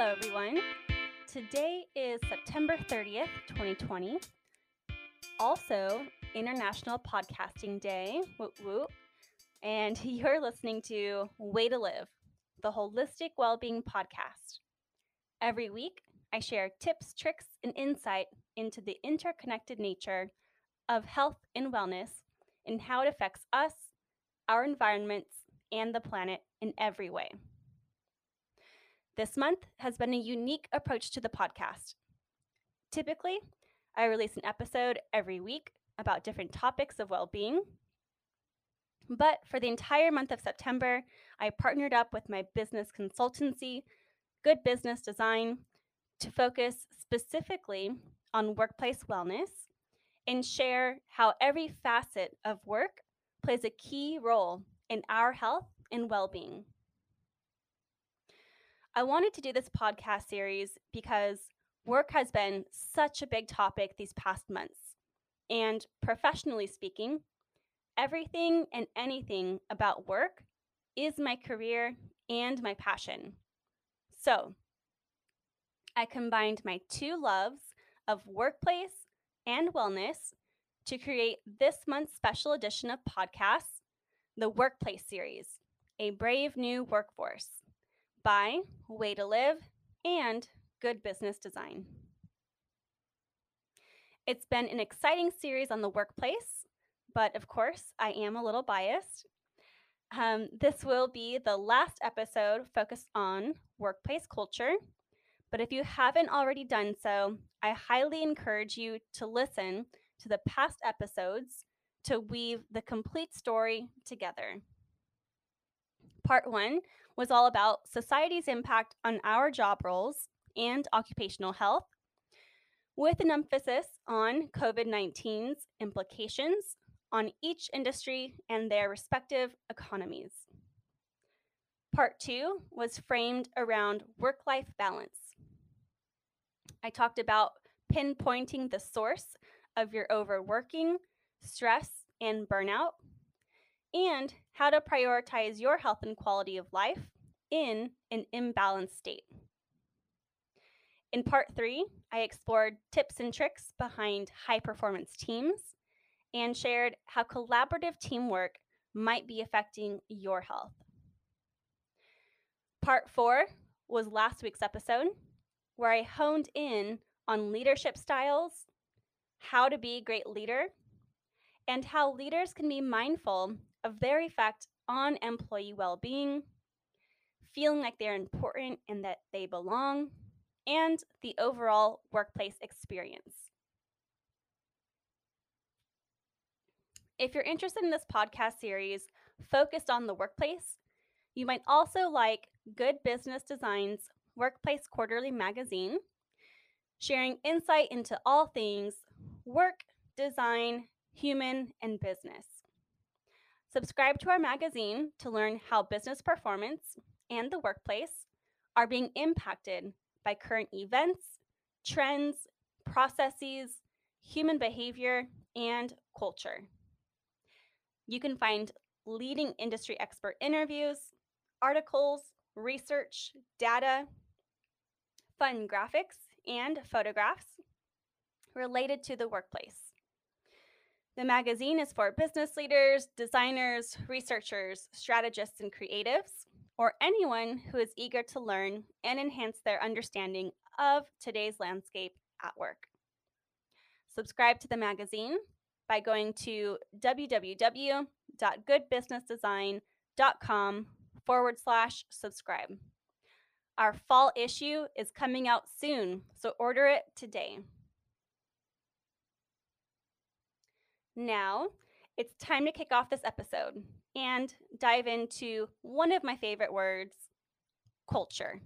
Hello, everyone. Today is September 30th, 2020. Also, International Podcasting Day. Woot woot. And you're listening to Way to Live, the holistic well-being podcast. Every week, I share tips, tricks, and insight into the interconnected nature of health and wellness and how it affects us, our environments, and the planet in every way. This month has been a unique approach to the podcast. Typically, I release an episode every week about different topics of well-being. But for the entire month of September, I partnered up with my business consultancy, Good Business Design, to focus specifically on workplace wellness and share how every facet of work plays a key role in our health and well-being. I wanted to do this podcast series because work has been such a big topic these past months. And professionally speaking, everything and anything about work is my career and my passion. So I combined my two loves of workplace and wellness to create this month's special edition of podcasts, the Workplace Series, A Brave New Workforce, by Way to Live and Good Business Design. It's been an exciting series on the workplace, but of course, I am a little biased. This will be the last episode focused on workplace culture, but if you haven't already done so, I highly encourage you to listen to the past episodes to weave the complete story together. Part one was all about society's impact on our job roles and occupational health, with an emphasis on COVID-19's implications on each industry and their respective economies. Part two was framed around work-life balance. I talked about pinpointing the source of your overworking, stress, and burnout, and how to prioritize your health and quality of life in an imbalanced state. In part three, I explored tips and tricks behind high-performance teams and shared how collaborative teamwork might be affecting your health. Part four was last week's episode, where I honed in on leadership styles, how to be a great leader, and how leaders can be mindful of their effect on employee well-being, feeling like they're important and that they belong, and the overall workplace experience. If you're interested in this podcast series focused on the workplace, you might also like Good Business Design's Workplace Quarterly Magazine, sharing insight into all things work, design, human, and business. Subscribe to our magazine to learn how business performance and the workplace are being impacted by current events, trends, processes, human behavior, and culture. You can find leading industry expert interviews, articles, research, data, fun graphics, and photographs related to the workplace. The magazine is for business leaders, designers, researchers, strategists, and creatives, or anyone who is eager to learn and enhance their understanding of today's landscape at work. Subscribe to the magazine by going to www.goodbusinessdesign.com/subscribe. Our fall issue is coming out soon, so order it today. Now, it's time to kick off this episode and dive into one of my favorite words, culture.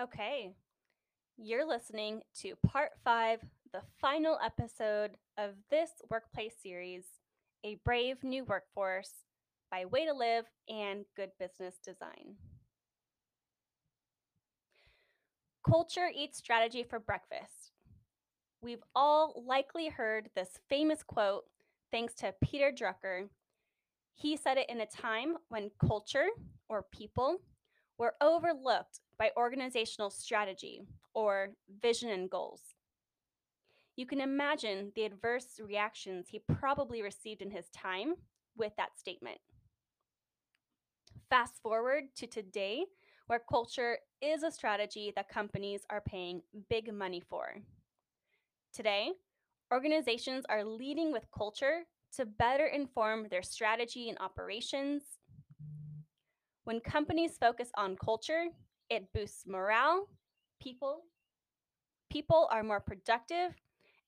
Okay, you're listening to part five, the final episode of this workplace series, A Brave New Workforce by Way to Live and Good Business Design. Culture eats strategy for breakfast. We've all likely heard this famous quote thanks to Peter Drucker He said it in a time when culture, or people, were overlooked by organizational strategy, or vision and goals. You can imagine the adverse reactions he probably received in his time with that statement. Fast forward to today, where culture is a strategy that companies are paying big money for. Today, organizations are leading with culture to better inform their strategy and operations. When companies focus on culture, it boosts morale, people are more productive,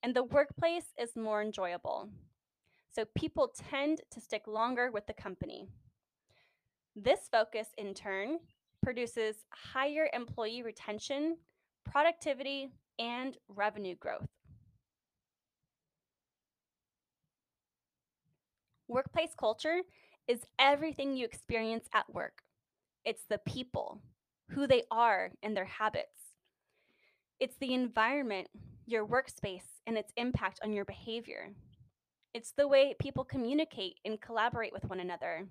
and the workplace is more enjoyable. So people tend to stick longer with the company. This focus, in turn, produces higher employee retention, productivity, and revenue growth. Workplace culture is everything you experience at work. It's the people, who they are, and their habits. It's the environment, your workspace, and its impact on your behavior. It's the way people communicate and collaborate with one another.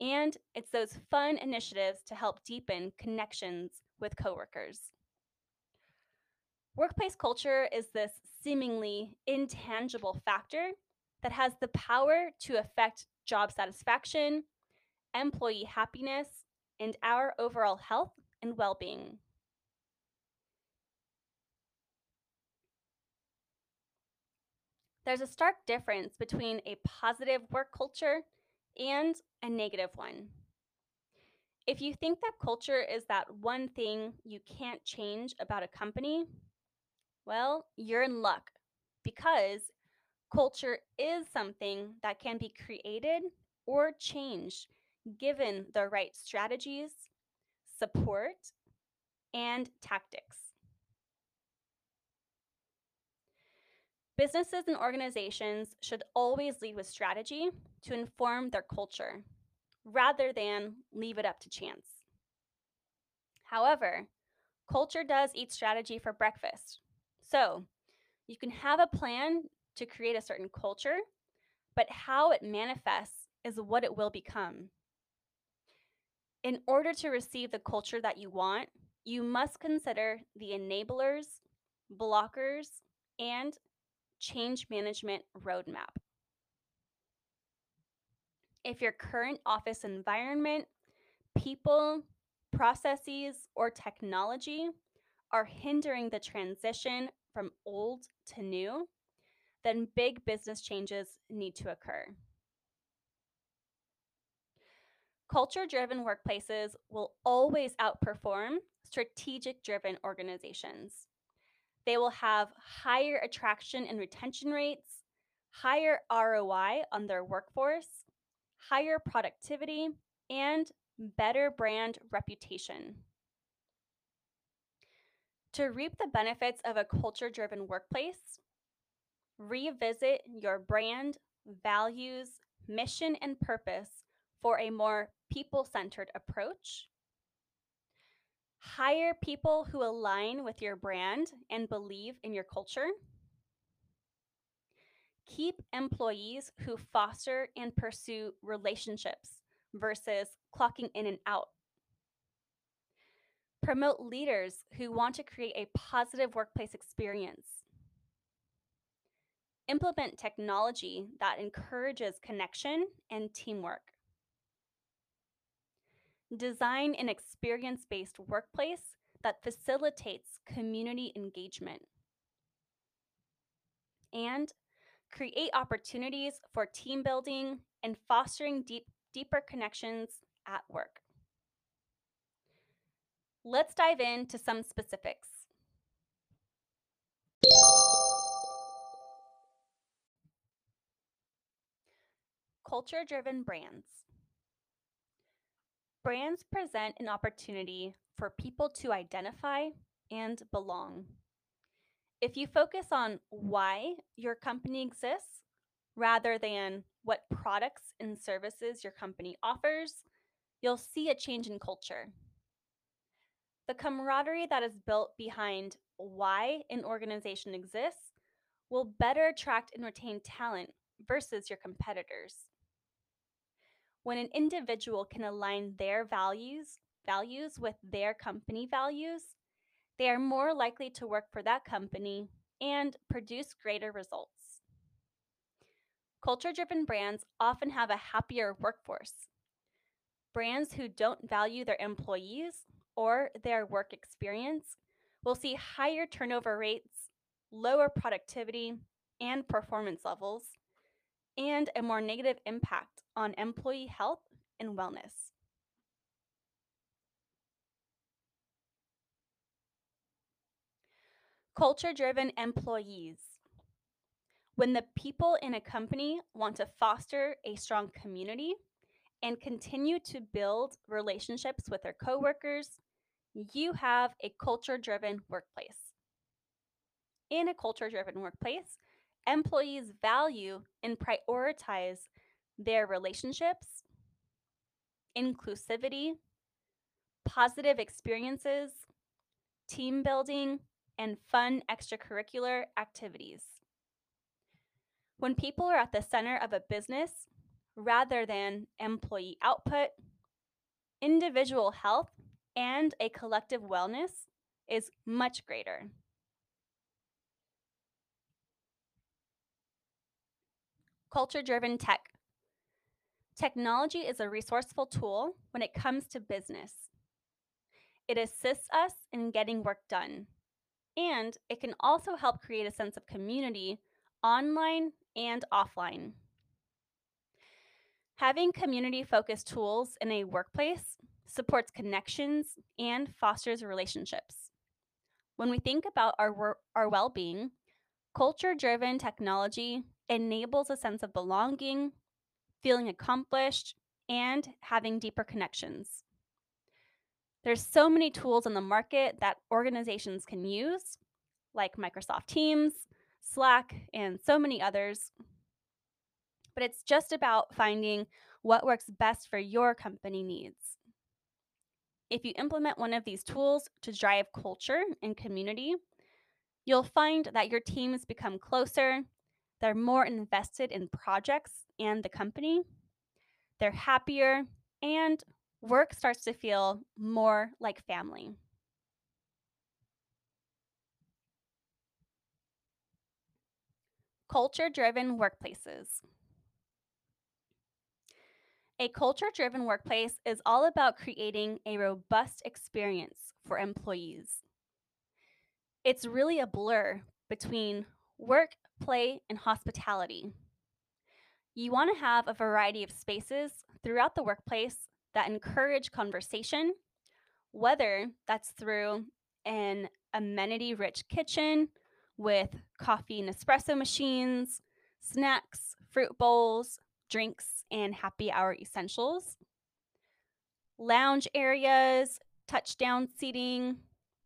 And it's those fun initiatives to help deepen connections with coworkers. Workplace culture is this seemingly intangible factor that has the power to affect job satisfaction, employee happiness, and our overall health and well-being. There's a stark difference between a positive work culture and a negative one. If you think that culture is that one thing you can't change about a company, well, you're in luck, because culture is something that can be created or changed given the right strategies, support, and tactics. Businesses and organizations should always lead with strategy to inform their culture, rather than leave it up to chance. However, culture does eat strategy for breakfast. So you can have a plan to create a certain culture, but how it manifests is what it will become. In order to receive the culture that you want, you must consider the enablers, blockers, and change management roadmap. If your current office environment, people, processes, or technology are hindering the transition from old to new, then big business changes need to occur. Culture-driven workplaces will always outperform strategic-driven organizations. They will have higher attraction and retention rates, higher ROI on their workforce, higher productivity, and better brand reputation. To reap the benefits of a culture-driven workplace, revisit your brand, values, mission, and purpose for a more people-centered approach. Hire people who align with your brand and believe in your culture. Keep employees who foster and pursue relationships versus clocking in and out. Promote leaders who want to create a positive workplace experience. Implement technology that encourages connection and teamwork. Design an experience-based workplace that facilitates community engagement. And create opportunities for team building and fostering deeper connections at work. Let's dive into some specifics. Culture-driven brands. Brands present an opportunity for people to identify and belong. If you focus on why your company exists, rather than what products and services your company offers, you'll see a change in culture. The camaraderie that is built behind why an organization exists will better attract and retain talent versus your competitors. When an individual can align their values with their company values, they are more likely to work for that company and produce greater results. Culture-driven brands often have a happier workforce. Brands who don't value their employees or their work experience will see higher turnover rates, lower productivity and performance levels, and a more negative impact on employee health and wellness. Culture-driven employees. When the people in a company want to foster a strong community and continue to build relationships with their coworkers, you have a culture-driven workplace. In a culture-driven workplace, employees value and prioritize their relationships, inclusivity, positive experiences, team building, and fun extracurricular activities. When people are at the center of a business rather than employee output, individual health and a collective wellness is much greater. Culture-driven tech. Technology is a resourceful tool when it comes to business. It assists us in getting work done, and it can also help create a sense of community online and offline. Having community-focused tools in a workplace supports connections and fosters relationships. When we think about our well-being, culture-driven technology enables a sense of belonging, feeling accomplished, and having deeper connections. There's so many tools on the market that organizations can use, like Microsoft Teams, Slack, and so many others. But it's just about finding what works best for your company needs. If you implement one of these tools to drive culture and community, you'll find that your teams become closer, they're more invested in projects and the company, they're happier, and work starts to feel more like family. Culture-driven workplaces. A culture-driven workplace is all about creating a robust experience for employees. It's really a blur between work, play, and hospitality. You want to have a variety of spaces throughout the workplace that encourage conversation, whether that's through an amenity-rich kitchen with coffee and espresso machines, snacks, fruit bowls, drinks, and happy hour essentials, lounge areas, touchdown seating,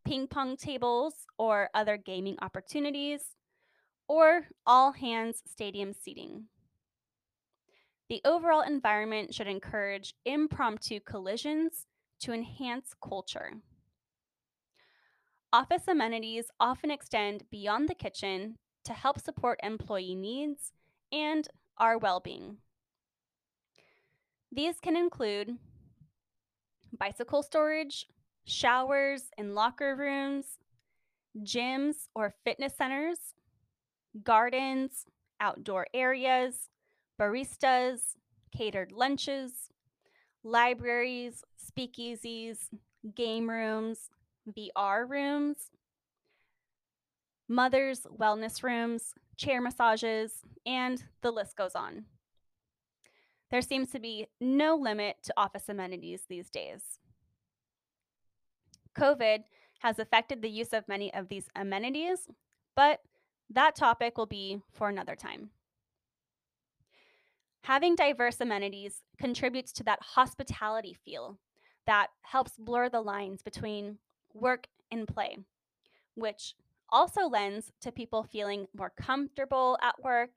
ping pong tables or other gaming opportunities, or all-hands stadium seating. The overall environment should encourage impromptu collisions to enhance culture. Office amenities often extend beyond the kitchen to help support employee needs and our well-being. These can include bicycle storage, showers and locker rooms, gyms or fitness centers, gardens, outdoor areas, baristas, catered lunches, libraries, speakeasies, game rooms, VR rooms, mothers' wellness rooms, chair massages, and the list goes on. There seems to be no limit to office amenities these days. COVID has affected the use of many of these amenities, but that topic will be for another time. Having diverse amenities contributes to that hospitality feel that helps blur the lines between work and play, which also lends to people feeling more comfortable at work,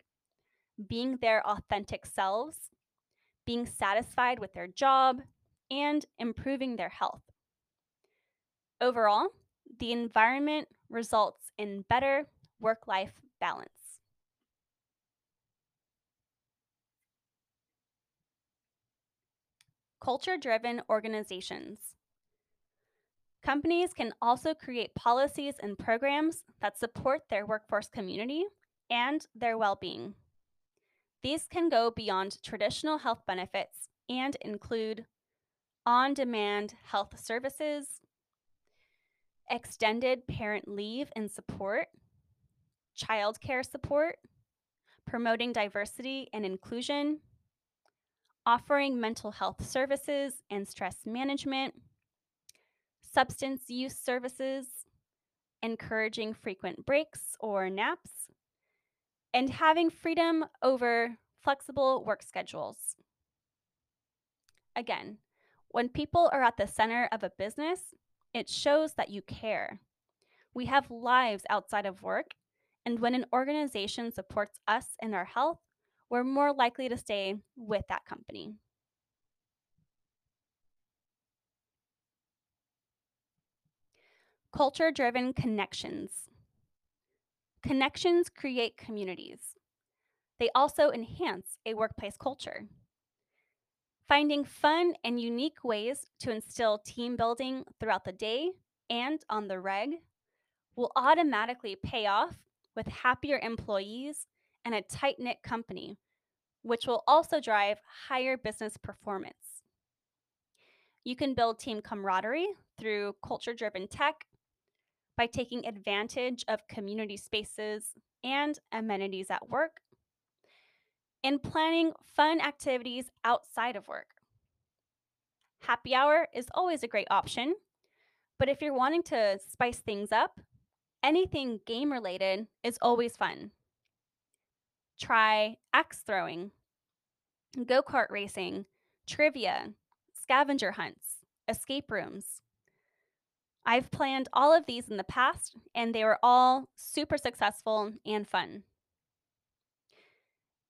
being their authentic selves, being satisfied with their job, and improving their health. Overall, the environment results in better work-life balance. culture-driven organizations. Companies can also create policies and programs that support their workforce community and their well-being. These can go beyond traditional health benefits and include on-demand health services, extended parent leave and support, childcare support, promoting diversity and inclusion, offering mental health services and stress management, substance use services, encouraging frequent breaks or naps, and having freedom over flexible work schedules. Again, when people are at the center of a business, it shows that you care. We have lives outside of work, and when an organization supports us in our health, we're more likely to stay with that company. Culture-driven connections. Connections create communities. They also enhance a workplace culture. Finding fun and unique ways to instill team building throughout the day and on the reg will automatically pay off with happier employees and a tight-knit company, which will also drive higher business performance. You can build team camaraderie through culture-driven tech by taking advantage of community spaces and amenities at work, and planning fun activities outside of work. Happy hour is always a great option, but if you're wanting to spice things up, anything game-related is always fun. Try axe throwing, go-kart racing, trivia, scavenger hunts, escape rooms. I've planned all of these in the past, and they were all super successful and fun.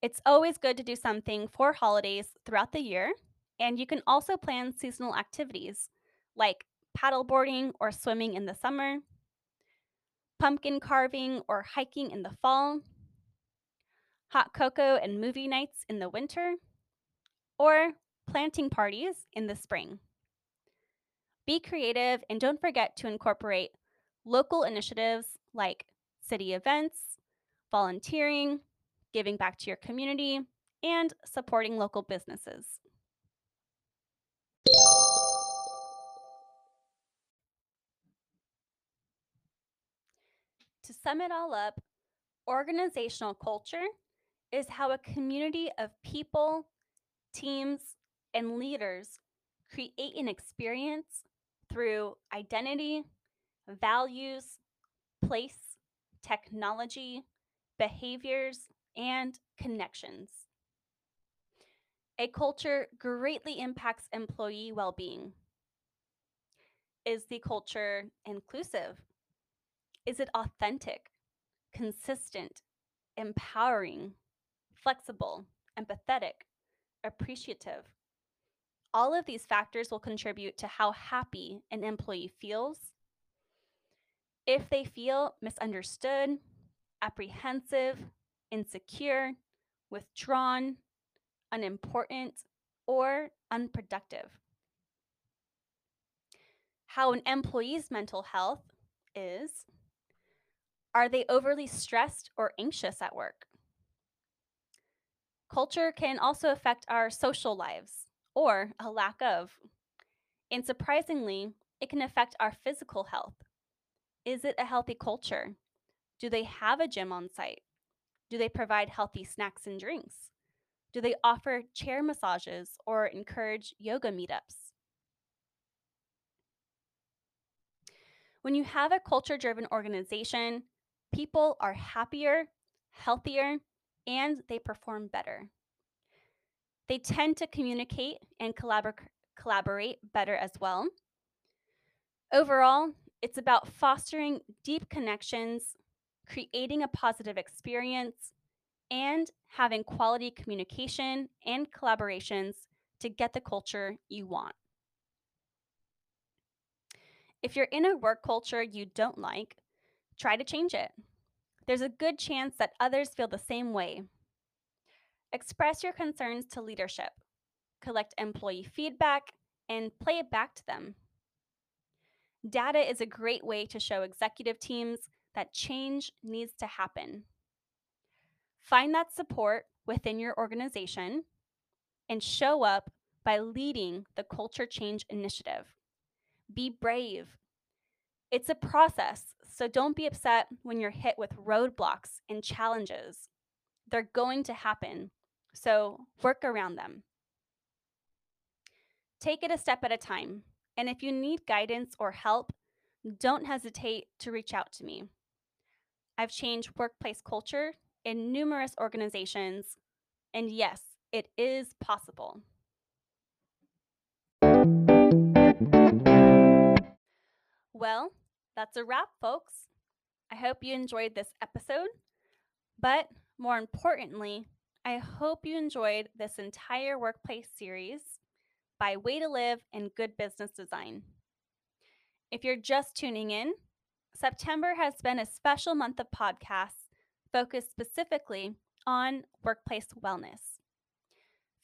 It's always good to do something for holidays throughout the year, and you can also plan seasonal activities like paddleboarding or swimming in the summer, pumpkin carving or hiking in the fall, hot cocoa and movie nights in the winter, or planting parties in the spring. Be creative and don't forget to incorporate local initiatives like city events, volunteering, giving back to your community, and supporting local businesses. To sum it all up, organizational culture is how a community of people, teams, and leaders create an experience through identity, values, place, technology, behaviors, and connections. A culture greatly impacts employee well-being. Is the culture inclusive? Is it authentic, consistent, empowering, flexible, empathetic, appreciative? All of these factors will contribute to how happy an employee feels. If they feel misunderstood, apprehensive, insecure, withdrawn, unimportant, or unproductive. How an employee's mental health is. Are they overly stressed or anxious at work? Culture can also affect our social lives, or a lack of. And surprisingly, it can affect our physical health. Is it a healthy culture? Do they have a gym on site? Do they provide healthy snacks and drinks? Do they offer chair massages or encourage yoga meetups? When you have a culture-driven organization, people are happier, healthier, and they perform better. They tend to communicate and collaborate better as well. Overall, it's about fostering deep connections, creating a positive experience, and having quality communication and collaborations to get the culture you want. If you're in a work culture you don't like, try to change it. There's a good chance that others feel the same way. Express your concerns to leadership. collect employee feedback, and play it back to them. Data is a great way to show executive teams that change needs to happen. Find that support within your organization and show up by leading the culture change initiative. Be brave. It's a process, so don't be upset when you're hit with roadblocks and challenges. They're going to happen, so work around them. Take it a step at a time, and if you need guidance or help, don't hesitate to reach out to me. I've changed workplace culture in numerous organizations, and yes, it is possible. Well, that's a wrap, folks. I hope you enjoyed this episode, but more importantly, I hope you enjoyed this entire workplace series by Way to Live and Good Business Design. If you're just tuning in, September has been a special month of podcasts focused specifically on workplace wellness.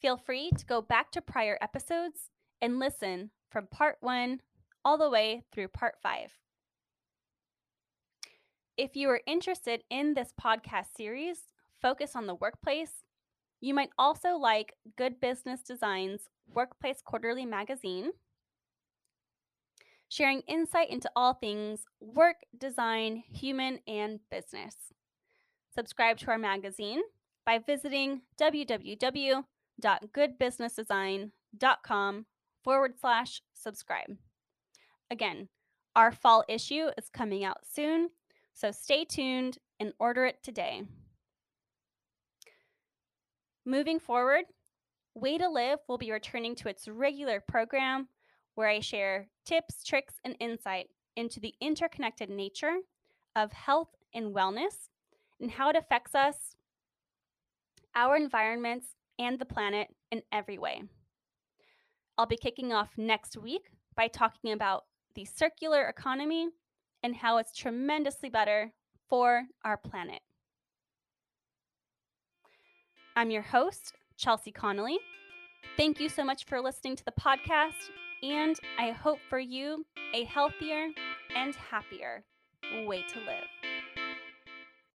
Feel free to go back to prior episodes and listen from part 1 all the way through part 5. If you are interested in this podcast series focused on the workplace, you might also like Good Business Design's Workplace Quarterly Magazine, sharing insight into all things work, design, human, and business. Subscribe to our magazine by visiting www.goodbusinessdesign.com/subscribe. Again, our fall issue is coming out soon, so stay tuned and order it today. Moving forward, Way to Live will be returning to its regular program where I share tips, tricks, and insight into the interconnected nature of health and wellness and how it affects us, our environments, and the planet in every way. I'll be kicking off next week by talking about the circular economy and how it's tremendously better for our planet. I'm your host, Chelsea Connolly. Thank you so much for listening to the podcast, and I hope for you a healthier and happier way to live.